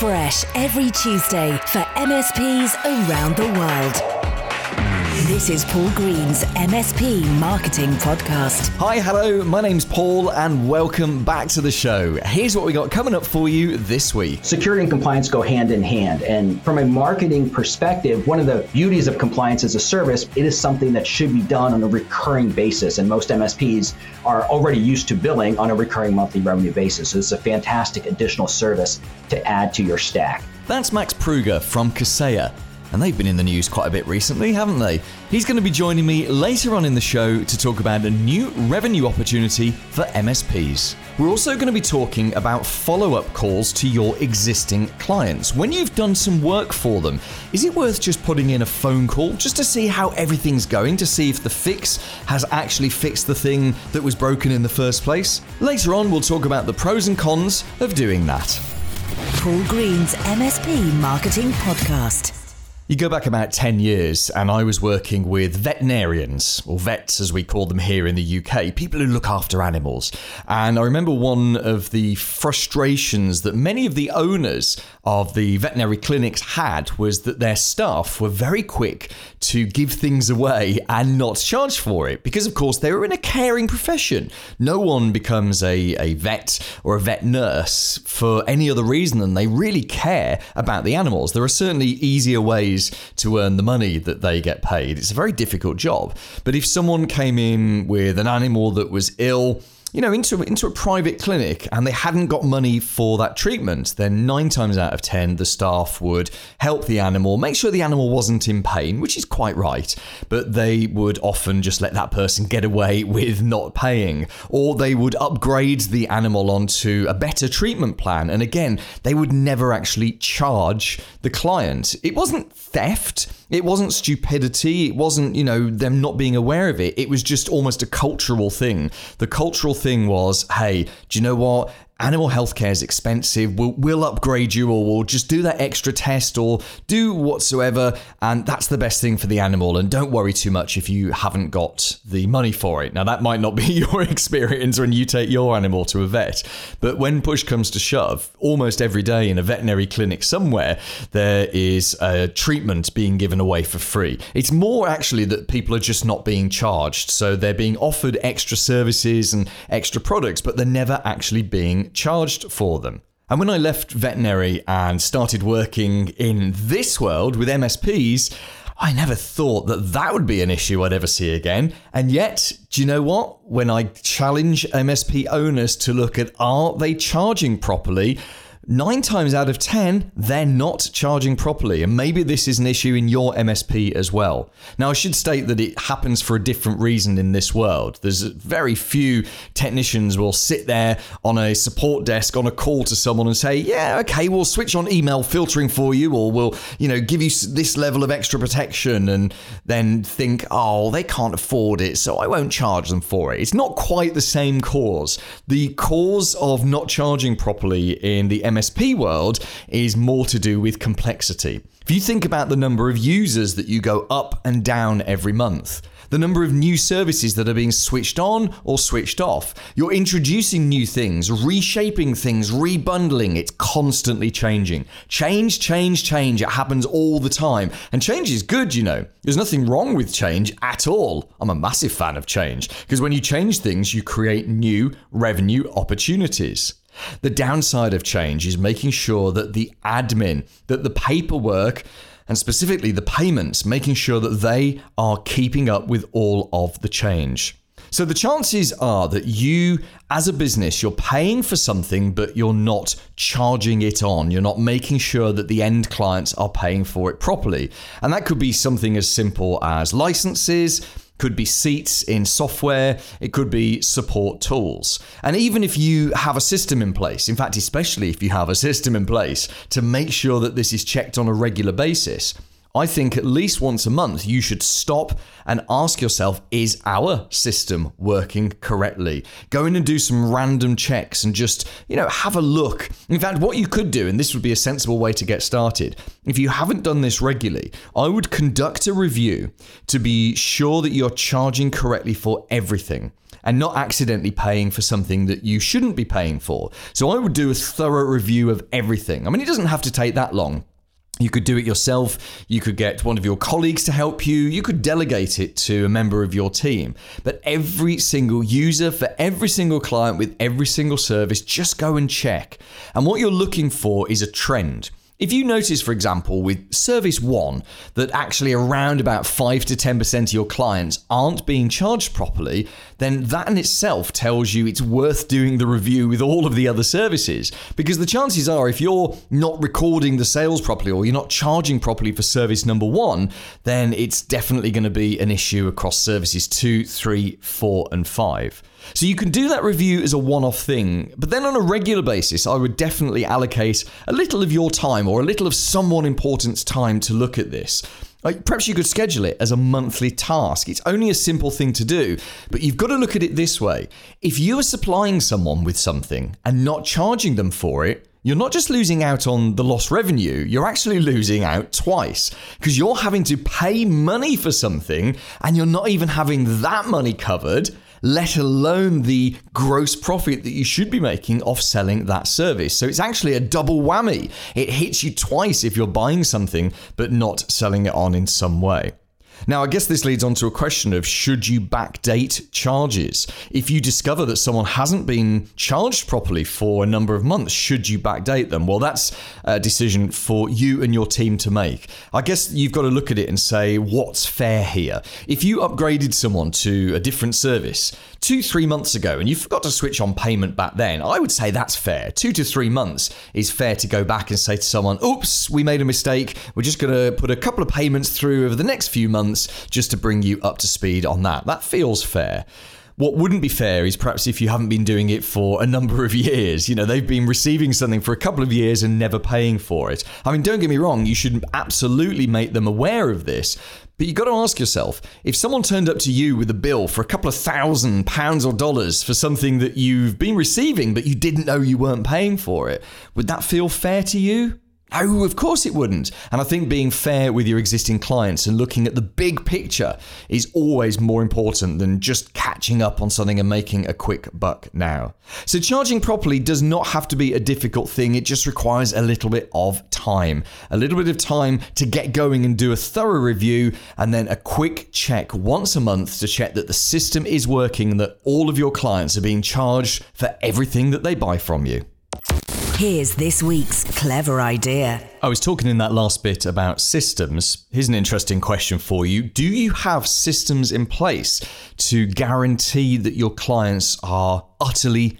fresh every Tuesday for MSPs around the world. This is Paul Green's MSP Marketing Podcast. Hi, hello, my name's Paul and welcome back to the show. Here's what we got coming up for you this week. Security and compliance go hand in hand. And from a marketing perspective, one of the beauties of compliance as a service, it is something that should be done on a recurring basis. And most MSPs are already used to billing on a recurring monthly revenue basis. So it's a fantastic additional service to add to your stack. That's Max Pruger from Kaseya. And they've been in the news quite a bit recently, haven't they? He's going to be joining me later on in the show to talk about a new revenue opportunity for MSPs. We're also going to be talking about follow-up calls to your existing clients. When you've done some work for them, is it worth just putting in a phone call just to see how everything's going, to see if the fix has actually fixed the thing that was broken in the first place? Later on, we'll talk about the pros and cons of doing that. Paul Green's MSP Marketing Podcast. You go back about 10 years and I was working with veterinarians, or vets as we call them here in the UK, people who look after animals. And I remember one of the frustrations that many of the owners of the veterinary clinics had was that their staff were very quick to give things away and not charge for it because, of course, they were in a caring profession. No one becomes a vet or a vet nurse for any other reason than they really care about the animals. There are certainly easier ways to earn the money that they get paid. It's a very difficult job. But if someone came in with an animal that was ill, you know, into a private clinic and they hadn't got money for that treatment, then 9 times out of 10, the staff would help the animal, make sure the animal wasn't in pain, which is quite right, but they would often just let that person get away with not paying, or they would upgrade the animal onto a better treatment plan. And again, they would never actually charge the client. It wasn't theft. It wasn't stupidity. It wasn't, you know, them not being aware of it. It was just almost a cultural thing. The cultural thing was, hey, do you know what? Animal healthcare is expensive. We'll upgrade you, or we'll just do that extra test or do whatsoever. And that's the best thing for the animal. And don't worry too much if you haven't got the money for it. Now, that might not be your experience when you take your animal to a vet. But when push comes to shove, almost every day in a veterinary clinic somewhere, there is a treatment being given away for free. It's more actually that people are just not being charged. So they're being offered extra services and extra products, but they're never actually being charged for them. And when I left veterinary and started working in this world with MSPs, I never thought that that would be an issue I'd ever see again. And yet, do you know what? When I challenge MSP owners to look at are they charging properly, 9 times out of 10, they're not charging properly. And maybe this is an issue in your MSP as well. Now, I should state that it happens for a different reason in this world. There's very few technicians will sit there on a support desk on a call to someone and say, yeah, okay, we'll switch on email filtering for you, or we'll, you know, give you this level of extra protection, and then think, oh, they can't afford it, so I won't charge them for it. It's not quite the same cause. The cause of not charging properly in the MSP world is more to do with complexity. If you think about the number of users that you go up and down every month, the number of new services that are being switched on or switched off, you're introducing new things, reshaping things, rebundling. It's constantly changing. Change. It happens all the time. And change is good, you know. There's nothing wrong with change at all. I'm a massive fan of change because when you change things, you create new revenue opportunities. The downside of change is making sure that the admin, that the paperwork, and specifically the payments, making sure that they are keeping up with all of the change. So the chances are that you, as a business, you're paying for something, but you're not charging it on. You're not making sure that the end clients are paying for it properly. And that could be something as simple as licenses, could be seats in software, it could be support tools. And even if you have a system in place, in fact, especially if you have a system in place to make sure that this is checked on a regular basis, I think at least once a month, you should stop and ask yourself, is our system working correctly? Go in and do some random checks and just, you know, have a look. In fact, what you could do, and this would be a sensible way to get started, if you haven't done this regularly, I would conduct a review to be sure that you're charging correctly for everything. and not accidentally paying for something that you shouldn't be paying for. So I would do a thorough review of everything. I mean, it doesn't have to take that long. You could do it yourself. You could get one of your colleagues to help you. You could delegate it to a member of your team. But every single user for every single client with every single service, just go and check. And what you're looking for is a trend. If you notice, for example, with service one, that actually around about 5 to 10% of your clients aren't being charged properly, then that in itself tells you it's worth doing the review with all of the other services. Because the chances are, if you're not recording the sales properly or you're not charging properly for service number one, then it's definitely going to be an issue across services 2, 3, 4, and 5. So you can do that review as a one-off thing, but then on a regular basis, I would definitely allocate a little of your time or a little of someone important's time to look at this. Like, perhaps you could schedule it as a monthly task. It's only a simple thing to do, but you've got to look at it this way. If you are supplying someone with something and not charging them for it, you're not just losing out on the lost revenue, you're actually losing out twice, because you're having to pay money for something and you're not even having that money covered, let alone the gross profit that you should be making off selling that service. So it's actually a double whammy. It hits you twice if you're buying something but not selling it on in some way. Now, I guess this leads on to a question of, should you backdate charges? If you discover that someone hasn't been charged properly for a number of months, should you backdate them? Well, that's a decision for you and your team to make. I guess you've got to look at it and say, what's fair here? If you upgraded someone to a different service 2-3 months ago and you forgot to switch on payment back then, I would say that's fair. 2 to 3 months is fair to go back and say to someone, oops, we made a mistake. We're just going to put a couple of payments through over the next few months just to bring you up to speed on that. That feels fair. What wouldn't be fair is perhaps if you haven't been doing it for a number of years. You know, they've been receiving something for a couple of years and never paying for it. I mean, don't get me wrong, you should absolutely make them aware of this. But you've got to ask yourself, if someone turned up to you with a bill for a couple of £1,000 or dollars for something that you've been receiving but you didn't know you weren't paying for it, would that feel fair to you? No, of course it wouldn't. And I think being fair with your existing clients and looking at the big picture is always more important than just catching up on something and making a quick buck now. So charging properly does not have to be a difficult thing. It just requires a little bit of time. A little bit of time to get going and do a thorough review, and then a quick check once a month to check that the system is working and that all of your clients are being charged for everything that they buy from you. Here's this week's clever idea. I was talking in that last bit about systems. Here's an interesting question for you. Do you have systems in place to guarantee that your clients are utterly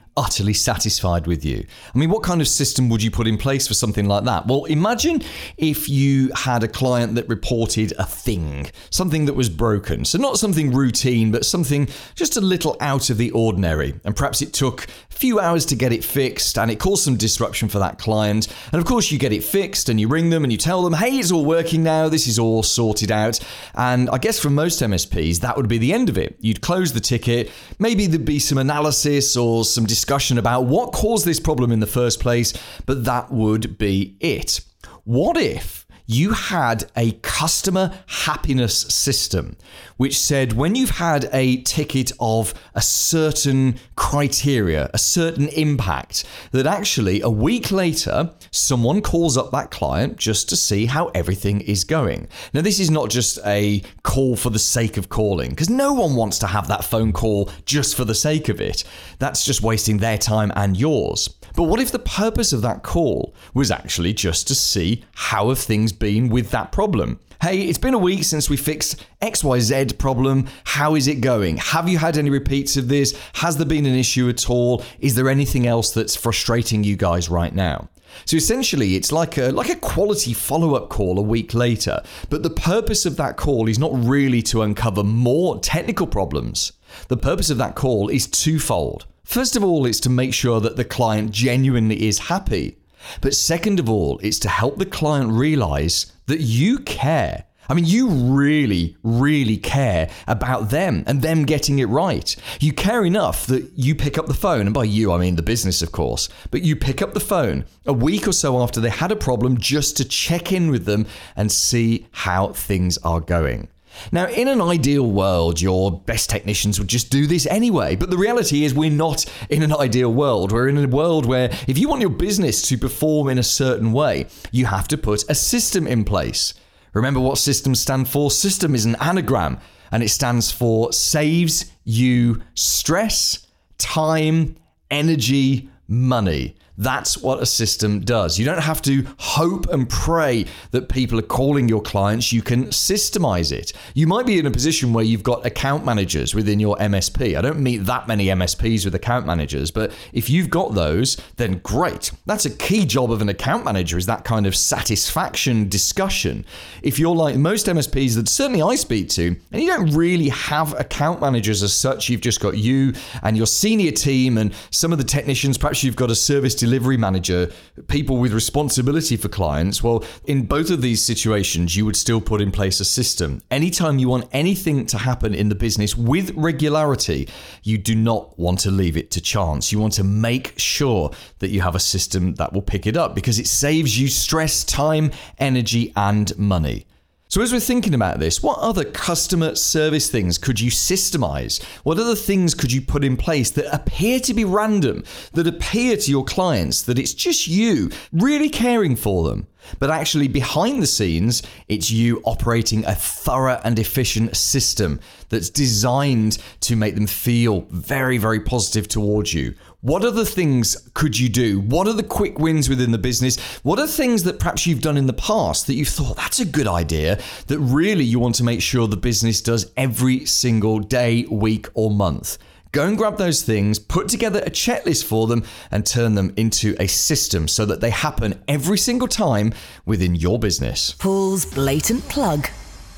satisfied with you? I mean, what kind of system would you put in place for something like that? Well, imagine if you had a client that reported a thing, something that was broken. So not something routine, but something just a little out of the ordinary. And perhaps it took a few hours to get it fixed and it caused some disruption for that client. And of course, you get it fixed and you ring them and you tell them, hey, it's all working now, this is all sorted out. And I guess for most MSPs, that would be the end of it. You'd close the ticket, maybe there'd be some analysis or some discussion about what caused this problem in the first place, but that would be it. What if you had a customer happiness system, which said when you've had a ticket of a certain criteria, a certain impact, that actually a week later, someone calls up that client just to see how everything is going. Now, this is not just a call for the sake of calling, because no one wants to have that phone call just for the sake of it. That's just wasting their time and yours. But what if the purpose of that call was actually just to see how have things been with that problem? Hey, it's been a week since we fixed XYZ problem. How is it going? Have you had any repeats of this? Has there been an issue at all? Is there anything else that's frustrating you guys right now? So essentially, it's like a quality follow-up call a week later, but the purpose of that call is not really to uncover more technical problems. The purpose of that call is twofold. First of all, it's to make sure that the client genuinely is happy. But second of all, it's to help the client realize that you care. I mean, you really, really care about them and them getting it right. You care enough that you pick up the phone, and by you, I mean the business, of course, but you pick up the phone a week or so after they had a problem just to check in with them and see how things are going. Now, in an ideal world, your best technicians would just do this anyway. But the reality is we're not in an ideal world. We're in a world where if you want your business to perform in a certain way, you have to put a system in place. Remember what systems stand for? System is an anagram, and it stands for saves you stress, time, energy, money. That's what a system does. You don't have to hope and pray that people are calling your clients. You can systemize it. You might be in a position where you've got account managers within your MSP. I don't meet that many MSPs with account managers, but if you've got those, then great. That's a key job of an account manager, is that kind of satisfaction discussion. If you're like most MSPs that certainly I speak to, and you don't really have account managers as such, you've just got you and your senior team and some of the technicians, perhaps you've got a service delivery manager, people with responsibility for clients. Well, in both of these situations, you would still put in place a system. Anytime you want anything to happen in the business with regularity, you do not want to leave it to chance. You want to make sure that you have a system that will pick it up because it saves you stress, time, energy, and money. So as we're thinking about this, what other customer service things could you systemize? What other things could you put in place that appear to be random, that appear to your clients that it's just you really caring for them? But actually behind the scenes, it's you operating a thorough and efficient system that's designed to make them feel very, very positive towards you. What other things could you do? What are the quick wins within the business? What are things that perhaps you've done in the past that you thought that's a good idea that really you want to make sure the business does every single day, week, or month? Go and grab those things, put together a checklist for them and turn them into a system so that they happen every single time within your business. Paul's blatant plug.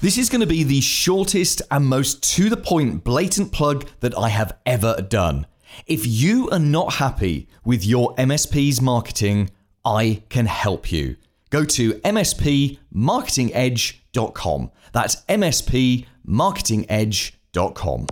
This is going to be the shortest and most to the point blatant plug that I have ever done. If you are not happy with your MSP's marketing, I can help you. Go to mspmarketingedge.com. That's mspmarketingedge.com.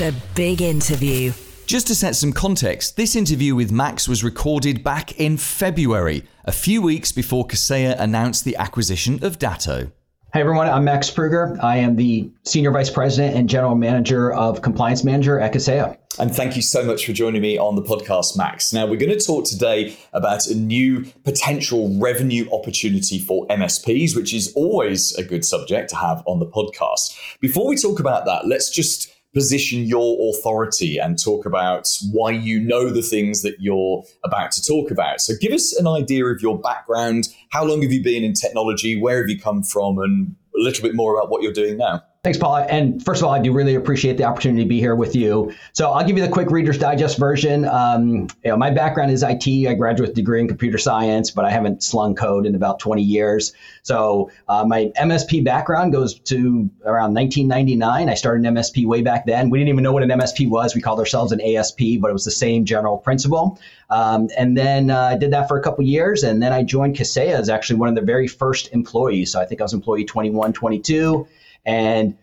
The big interview. Just to set some context, this interview with Max was recorded back in February, a few weeks before Kaseya announced the acquisition of Datto. Hey everyone, I'm Max Pruger. I am the Senior Vice President and General Manager of Compliance Manager at Kaseya. And thank you so much for joining me on the podcast, Max. Now, we're going to talk today about a new potential revenue opportunity for MSPs, which is always a good subject to have on the podcast. Before we talk about that, let's just position your authority and talk about why you know the things that you're about to talk about. So give us an idea of your background. How long have you been in technology? Where have you come from? And a little bit more about what you're doing now. Thanks, Paul. And first of all, I do really appreciate the opportunity to be here with you. So I'll give you the quick Reader's Digest version. My background is IT. I graduated with a degree in computer science, but I haven't slung code in about 20 years. So my MSP background goes to around 1999. I started an MSP way back then. We didn't even know what an MSP was. We called ourselves an ASP, but it was the same general principle. And then I did that for a couple of years. And then I joined Kaseya as actually one of the very first employees. So I think I was employee 21, 22. And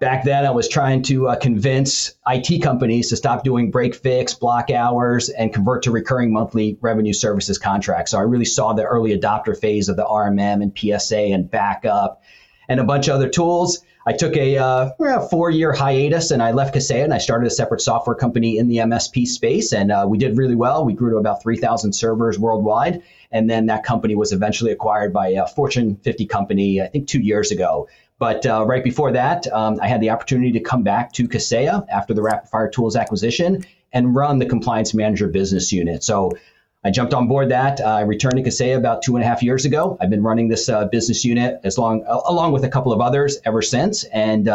back then I was trying to convince IT companies to stop doing break fix, block hours, and convert to recurring monthly revenue services contracts. So I really saw the early adopter phase of the RMM and PSA and backup and a bunch of other tools. I took a 4-year hiatus and I left Kaseya and I started a separate software company in the MSP space. And we did really well. We grew to about 3,000 servers worldwide. And then that company was eventually acquired by a Fortune 50 company, I think 2 years ago. But right before that, I had the opportunity to come back to Kaseya after the RapidFire Tools acquisition and run the Compliance Manager business unit. So I jumped on board that. I returned to Kaseya about 2.5 years ago. I've been running this business unit along with a couple of others ever since. And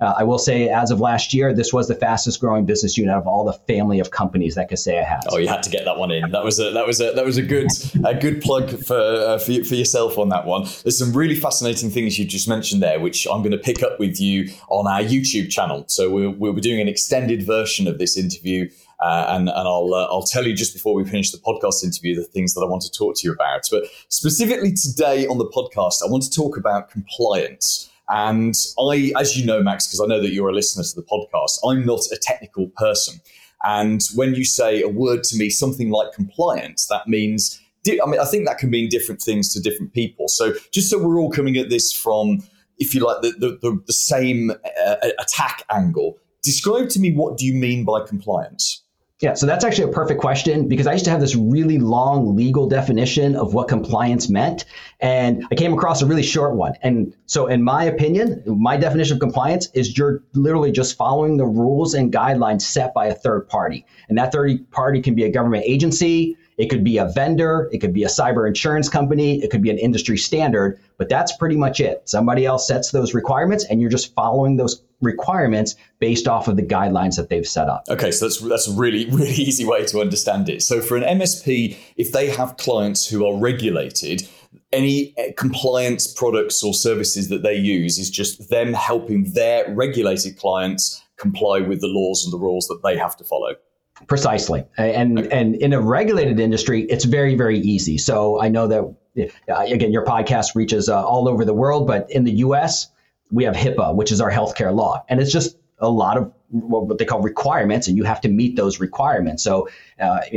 I will say, as of last year, this was the fastest growing business unit out of all the family of companies that Kaseya has. Oh, you had to get that one in. That was a good plug for yourself on that one. There's some really fascinating things you just mentioned there, which I'm going to pick up with you on our YouTube channel. So we'll be doing an extended version of this interview. And I'll tell you just before we finish the podcast interview the things that I want to talk to you about. But specifically today on the podcast, I want to talk about compliance. And I, as you know, Max, because I know that you're a listener to the podcast, I'm not a technical person. And when you say a word to me, something like compliance, that means, I think that can mean different things to different people. So just so we're all coming at this from if you like, the same attack angle. Describe to me, what do you mean by compliance? Yeah, so that's actually a perfect question, because I used to have this really long legal definition of what compliance meant, and I came across a really short one. And so in my opinion, my definition of compliance is you're literally just following the rules and guidelines set by a third party. And that third party can be a government agency, it could be a vendor, it could be a cyber insurance company, it could be an industry standard, but that's pretty much it. Somebody else sets those requirements and you're just following those requirements based off of the guidelines that they've set up. Okay, so that's a really, really easy way to understand it. So for an MSP, if they have clients who are regulated, any compliance products or services that they use is just them helping their regulated clients comply with the laws and the rules that they have to follow. Precisely. And in a regulated industry, it's very, very easy. So I know that, again, your podcast reaches all over the world, but in the US, we have HIPAA, which is our healthcare law. And it's just a lot of what they call requirements, and you have to meet those requirements. So,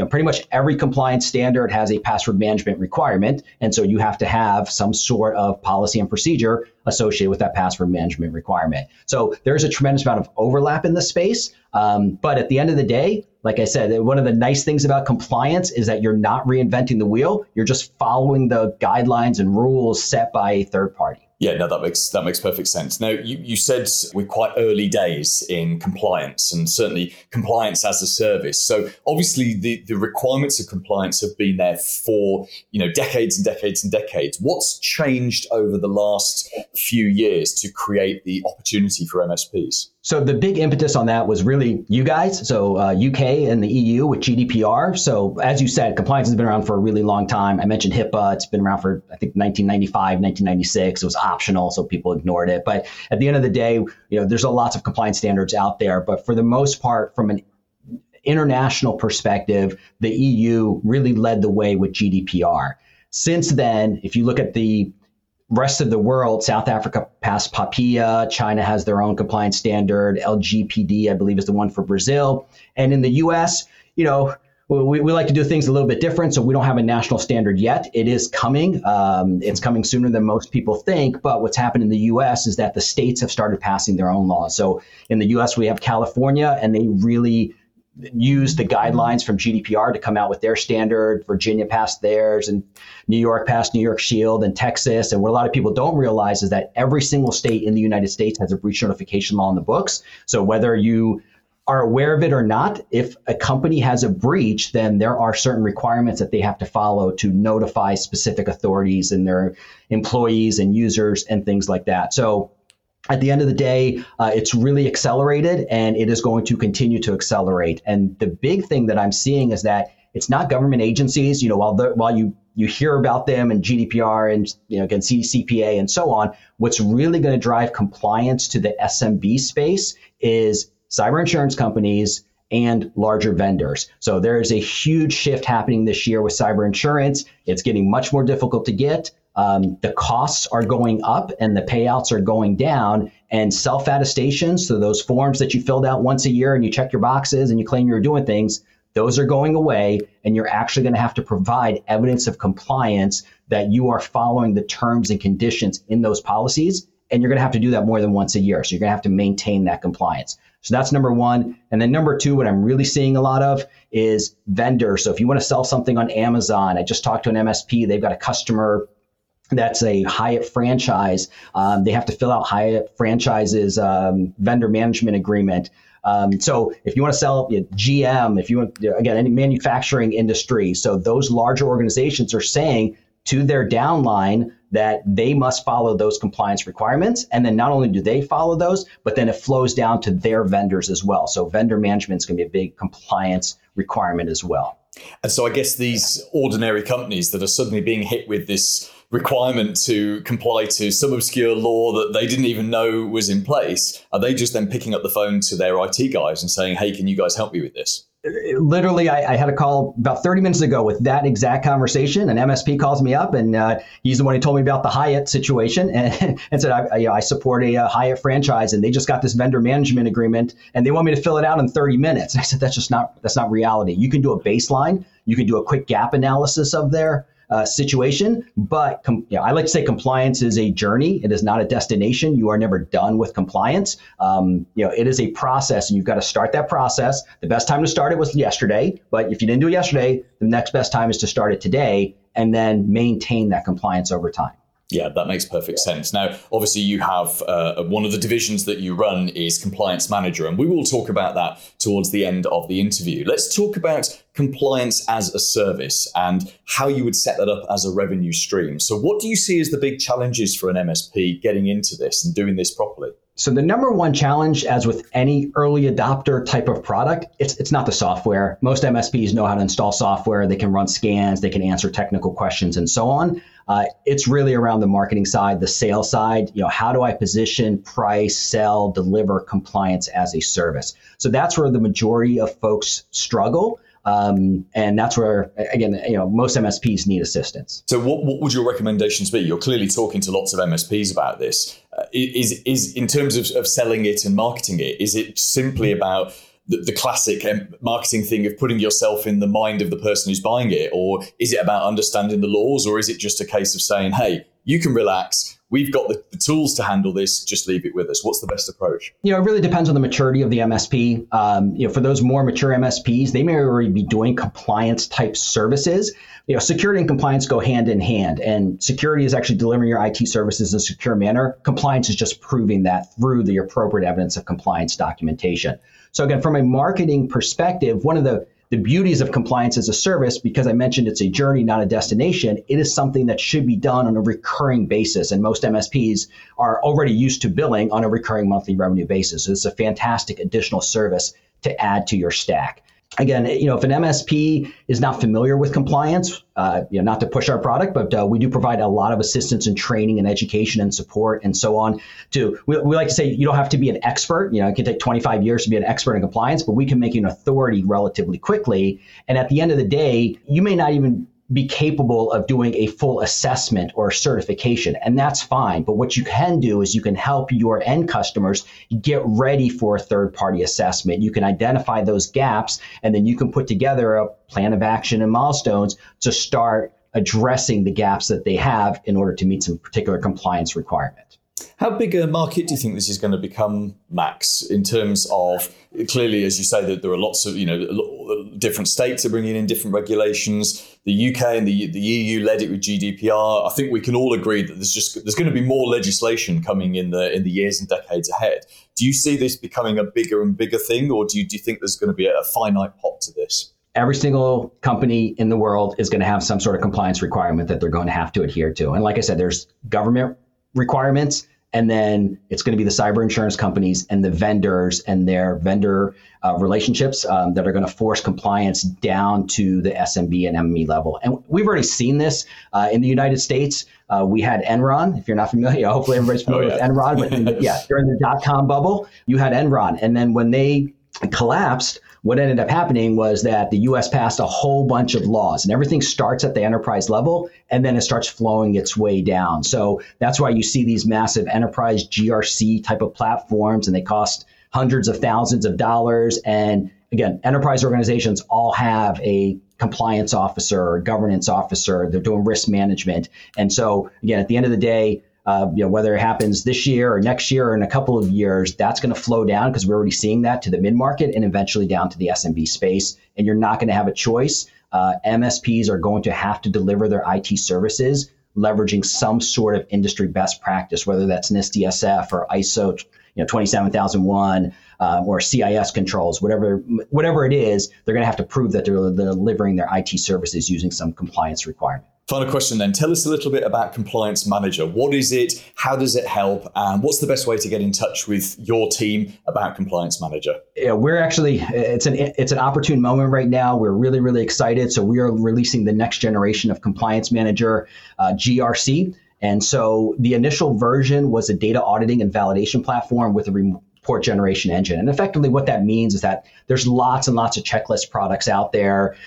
pretty much every compliance standard has a password management requirement. And so you have to have some sort of policy and procedure associated with that password management requirement. So there's a tremendous amount of overlap in this space. But at the end of the day, like I said, one of the nice things about compliance is that you're not reinventing the wheel. You're just following the guidelines and rules set by a third party. Yeah, no, that makes perfect sense. Now, you said we're quite early days in compliance, and certainly compliance as a service. So obviously the requirements of compliance have been there for, decades and decades and decades. What's changed over the last few years to create the opportunity for MSPs? So the big impetus on that was really you guys, so UK and the EU with GDPR. So as you said, compliance has been around for a really long time. I mentioned HIPAA. It's been around for, I think, 1995, 1996. It was optional, so people ignored it. But at the end of the day, there's lots of compliance standards out there. But for the most part, from an international perspective, the EU really led the way with GDPR. Since then, if you look at the rest of the world, South Africa passed POPIA, China has their own compliance standard, LGPD, I believe, is the one for Brazil. And in the US, we like to do things a little bit different, so we don't have a national standard yet. It is coming. It's coming sooner than most people think, but what's happened in the US is that the states have started passing their own laws. So in the US, we have California, and they really use the guidelines from GDPR to come out with their standard. Virginia passed theirs, and New York passed New York Shield, and Texas. And what a lot of people don't realize is that every single state in the United States has a breach notification law in the books. So whether you are aware of it or not, if a company has a breach, then there are certain requirements that they have to follow to notify specific authorities and their employees and users and things like that. So at the end of the day, it's really accelerated, and it is going to continue to accelerate. And the big thing that I'm seeing is that it's not government agencies. While you hear about them and GDPR and again CCPA and so on, what's really going to drive compliance to the SMB space is cyber insurance companies and larger vendors. So there is a huge shift happening this year with cyber insurance. It's getting much more difficult to get. The costs are going up and the payouts are going down, and self-attestations, so those forms that you filled out once a year and you check your boxes and you claim you're doing things, those are going away, and you're actually going to have to provide evidence of compliance that you are following the terms and conditions in those policies, and you're going to have to do that more than once a year. So you're going to have to maintain that compliance. So that's number one. And then number two, what I'm really seeing a lot of is vendors. So if you want to sell something on Amazon, I just talked to an MSP, they've got a customer that's a Hyatt franchise. They have to fill out Hyatt franchise's vendor management agreement. So if you want to sell GM, if you want, again, any manufacturing industry, so those larger organizations are saying to their downline that they must follow those compliance requirements. And then not only do they follow those, but then it flows down to their vendors as well. So vendor management is going to be a big compliance requirement as well. And so I guess these ordinary companies that are suddenly being hit with this requirement to comply to some obscure law that they didn't even know was in place, are they just then picking up the phone to their IT guys and saying, hey, can you guys help me with this? Literally, I had a call about 30 minutes ago with that exact conversation. An MSP calls me up, and he's the one who told me about the Hyatt situation, and said, I support a Hyatt franchise, and they just got this vendor management agreement, and they want me to fill it out in 30 minutes. And I said, that's not reality. You can do a baseline. You can do a quick gap analysis of their situation. But I like to say compliance is a journey. It is not a destination. You are never done with compliance. It is a process, and you've got to start that process. The best time to start it was yesterday. But if you didn't do it yesterday, the next best time is to start it today and then maintain that compliance over time. Yeah, that makes perfect sense. Now, obviously, you have one of the divisions that you run is Compliance Manager, and we will talk about that towards the end of the interview. Let's talk about compliance as a service and how you would set that up as a revenue stream. So what do you see as the big challenges for an MSP getting into this and doing this properly? So the number one challenge, as with any early adopter type of product, it's not the software. Most MSPs know how to install software. They can run scans, they can answer technical questions, and so on. It's really around the marketing side, the sales side. How do I position, price, sell, deliver compliance as a service? So that's where the majority of folks struggle. And that's where, again, most MSPs need assistance. So what would your recommendations be? You're clearly talking to lots of MSPs about this. Is in terms of selling it and marketing it, is it simply about the classic marketing thing of putting yourself in the mind of the person who's buying it? Or is it about understanding the laws? Or is it just a case of saying, hey, you can relax. We've got the tools to handle this. Just leave it with us. What's the best approach? It really depends on the maturity of the MSP. For those more mature MSPs, they may already be doing compliance type services. Security and compliance go hand in hand, and security is actually delivering your IT services in a secure manner. Compliance is just proving that through the appropriate evidence of compliance documentation. So again, from a marketing perspective, one of the beauties of compliance as a service, because I mentioned it's a journey, not a destination, it is something that should be done on a recurring basis. And most MSPs are already used to billing on a recurring monthly revenue basis. So it's a fantastic additional service to add to your stack. Again, if an MSP is not familiar with compliance, not to push our product, but we do provide a lot of assistance and training and education and support and so on. We like to say you don't have to be an expert. It can take 25 years to be an expert in compliance, but we can make you an authority relatively quickly. And at the end of the day, you may not even be capable of doing a full assessment or certification, and that's fine. But what you can do is you can help your end customers get ready for a third-party assessment. You can identify those gaps, and then you can put together a plan of action and milestones to start addressing the gaps that they have in order to meet some particular compliance requirement. How big a market do you think this is going to become, Max, in terms of, clearly, as you say, that there are lots of, different states are bringing in different regulations. The UK and the EU led it with GDPR. I think we can all agree that there's going to be more legislation coming in the years and decades ahead. Do you see this becoming a bigger and bigger thing, or do you think there's going to be a finite pot to this? Every single company in the world is going to have some sort of compliance requirement that they're going to have to adhere to. And like I said, there's government requirements, and then it's going to be the cyber insurance companies and the vendors and their vendor relationships that are going to force compliance down to the SMB and ME level. And we've already seen this in the United States. We had Enron. If you're not familiar, hopefully everybody's familiar with Enron. But during the dot-com bubble, you had Enron. And then when they collapsed, what ended up happening was that the U.S. passed a whole bunch of laws, and everything starts at the enterprise level, and then it starts flowing its way down. So that's why you see these massive enterprise GRC type of platforms, and they cost hundreds of thousands of dollars. And again, enterprise organizations all have a compliance officer or governance officer. They're doing risk management. And so again, at the end of the day, whether it happens this year or next year or in a couple of years, that's going to flow down, because we're already seeing that to the mid-market and eventually down to the SMB space. And you're not going to have a choice. MSPs are going to have to deliver their IT services leveraging some sort of industry best practice, whether that's NIST CSF or ISO 27001 or CIS controls, whatever it is. They're going to have to prove that they're delivering their IT services using some compliance requirement. Final question then, tell us a little bit about Compliance Manager. What is it? How does it help? And what's the best way to get in touch with your team about Compliance Manager? Yeah, we're actually, it's an opportune moment right now. We're really, really excited. So we are releasing the next generation of Compliance Manager, GRC. And so the initial version was a data auditing and validation platform with a report generation engine. And effectively what that means is that there's lots and lots of checklist products out there.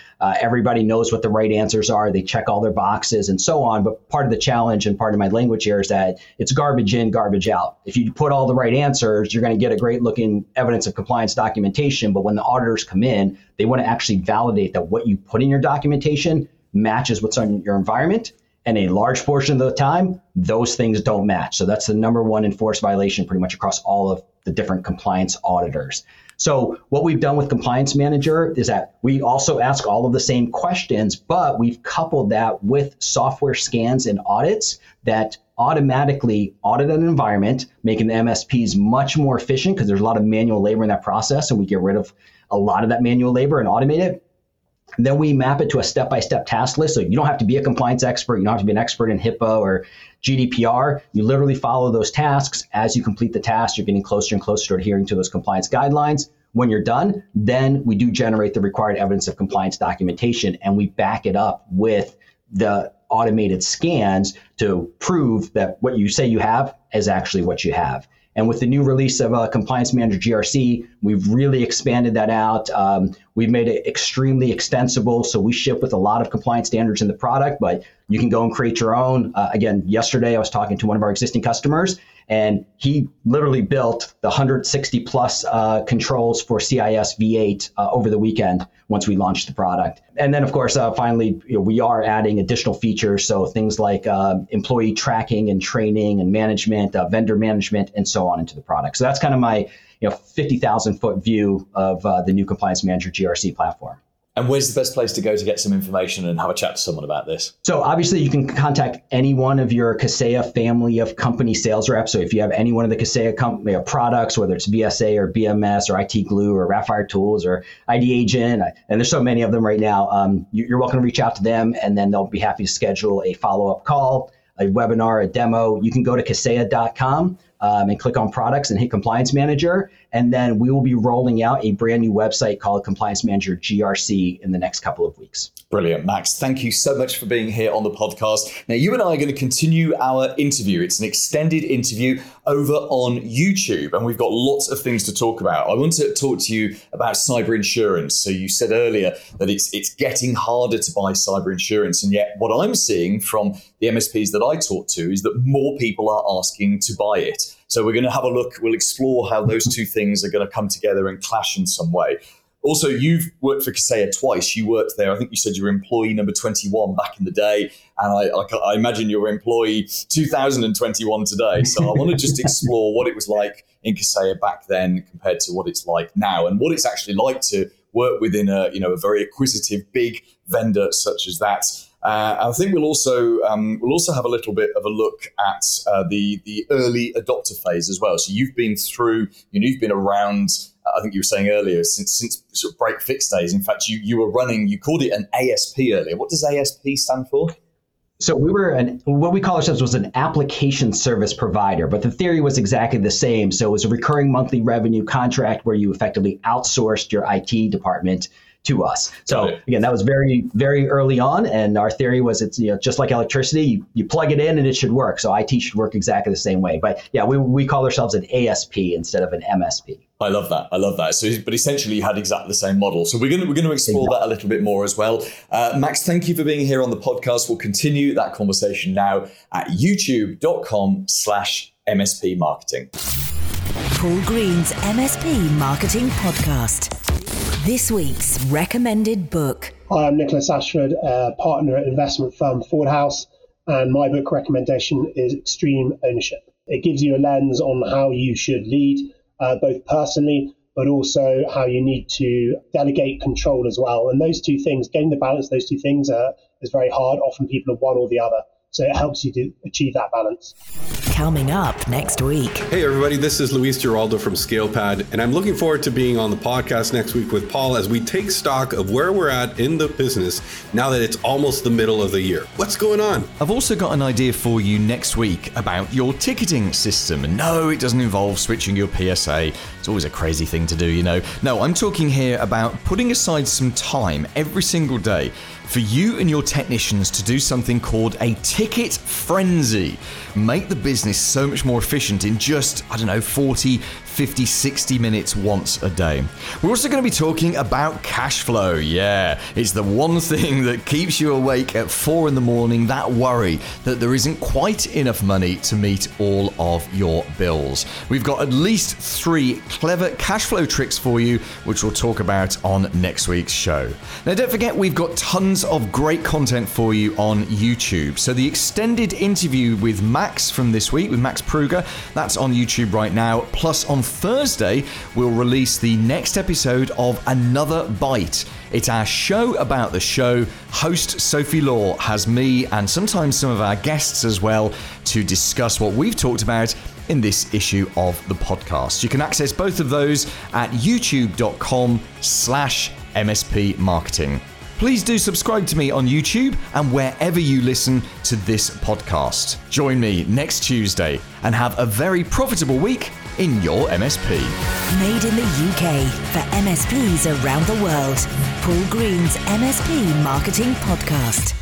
Everybody knows what the right answers are. They check all their boxes and so on. But part of the challenge and part of my language here is that it's garbage in, garbage out. If you put all the right answers, you're going to get a great looking evidence of compliance documentation. But when the auditors come in, they want to actually validate that what you put in your documentation matches what's on your environment. And a large portion of the time, those things don't match. So that's the number one enforced violation pretty much across all of the different compliance auditors. So what we've done with Compliance Manager is that we also ask all of the same questions, but we've coupled that with software scans and audits that automatically audit an environment, making the MSPs much more efficient because there's a lot of manual labor in that process, and we get rid of a lot of that manual labor and automate it. And then we map it to a step-by-step task list. So you don't have to be a compliance expert. You don't have to be an expert in HIPAA or GDPR. You literally follow those tasks. As you complete the task, you're getting closer and closer to adhering to those compliance guidelines. When you're done, then we do generate the required evidence of compliance documentation, and we back it up with the automated scans to prove that what you say you have is actually what you have. And with the new release of Compliance Manager GRC, we've really expanded that out. We've made it extremely extensible. So we ship with a lot of compliance standards in the product, but you can go and create your own. Again, yesterday I was talking to one of our existing customers, and he literally built the 160 plus controls for CIS V8 over the weekend once we launched the product. And then, of course, finally, we are adding additional features. So things like employee tracking and training and management, vendor management, and so on into the product. So that's kind of my 50,000 foot view of the new Compliance Manager GRC platform. And where's the best place to go to get some information and have a chat to someone about this? So obviously you can contact any one of your Kaseya family of company sales reps. So if you have any one of the Kaseya company products, whether it's VSA or BMS or IT Glue or RapidFire Tools or ID Agent, and there's so many of them right now, you're welcome to reach out to them, and then they'll be happy to schedule a follow-up call, a webinar, a demo. You can go to kaseya.com. And click on products and hit Compliance Manager. And then we will be rolling out a brand new website called Compliance Manager GRC in the next couple of weeks. Brilliant, Max. Thank you so much for being here on the podcast. Now, you and I are going to continue our interview. It's an extended interview over on YouTube, and we've got lots of things to talk about. I want to talk to you about cyber insurance. So you said earlier that it's getting harder to buy cyber insurance. And yet what I'm seeing from the MSPs that I talk to is that more people are asking to buy it. So we're going to have a look. We'll explore how those two things are going to come together and clash in some way. Also, you've worked for Kaseya twice. You worked there. I think you said you were employee number 21 back in the day. And I imagine you're employee 2021 today. So I want to just explore what it was like in Kaseya back then compared to what it's like now, and what it's actually like to work within a very acquisitive big vendor such as that. I think we'll also have a little bit of a look at the early adopter phase as well. So you've been through, you've been around. I think you were saying earlier since sort of break fix days. In fact, you were running. You called it an ASP earlier. What does ASP stand for? So we were what we call ourselves was an application service provider, but the theory was exactly the same. So it was a recurring monthly revenue contract where you effectively outsourced your IT department to us. So again, that was very, very early on. And our theory was it's just like electricity, you plug it in and it should work. So IT should work exactly the same way. But yeah, we call ourselves an ASP instead of an MSP. I love that. So, but essentially you had exactly the same model. So we're going to explore that a little bit more as well. Max, thank you for being here on the podcast. We'll continue that conversation now at youtube.com/MSP marketing. Paul Green's MSP Marketing Podcast. This week's recommended book. Hi, I'm Nicholas Ashford, a partner at investment firm Fordhouse, and my book recommendation is Extreme Ownership. It gives you a lens on how you should lead, both personally, but also how you need to delegate control as well. And those two things, getting the balance, those two things is very hard. Often people are one or the other. So it helps you to achieve that balance. Coming up next week. Hey, everybody, this is Luis Giraldo from ScalePad, and I'm looking forward to being on the podcast next week with Paul as we take stock of where we're at in the business now that it's almost the middle of the year. What's going on? I've also got an idea for you next week about your ticketing system. And no, it doesn't involve switching your PSA. It's always a crazy thing to do, No, I'm talking here about putting aside some time every single day for you and your technicians to do something called a ticket frenzy. Make the business so much more efficient in just, 40, 50, 60 minutes once a day. We're also going to be talking about cash flow. Yeah, it's the one thing that keeps you awake at 4 a.m, that worry that there isn't quite enough money to meet all of your bills. We've got at least 3 clever cash flow tricks for you, which we'll talk about on next week's show. Now, don't forget, we've got tons tons of great content for you on YouTube. So the extended interview with Max from this week, with Max Pruger, that's on YouTube right now. Plus on Thursday, we'll release the next episode of Another Bite. It's our show about the show. Host Sophie Law has me and sometimes some of our guests as well to discuss what we've talked about in this issue of the podcast. You can access both of those at youtube.com/MSP Marketing. Please do subscribe to me on YouTube and wherever you listen to this podcast. Join me next Tuesday and have a very profitable week in your MSP. Made in the UK for MSPs around the world. Paul Green's MSP Marketing Podcast.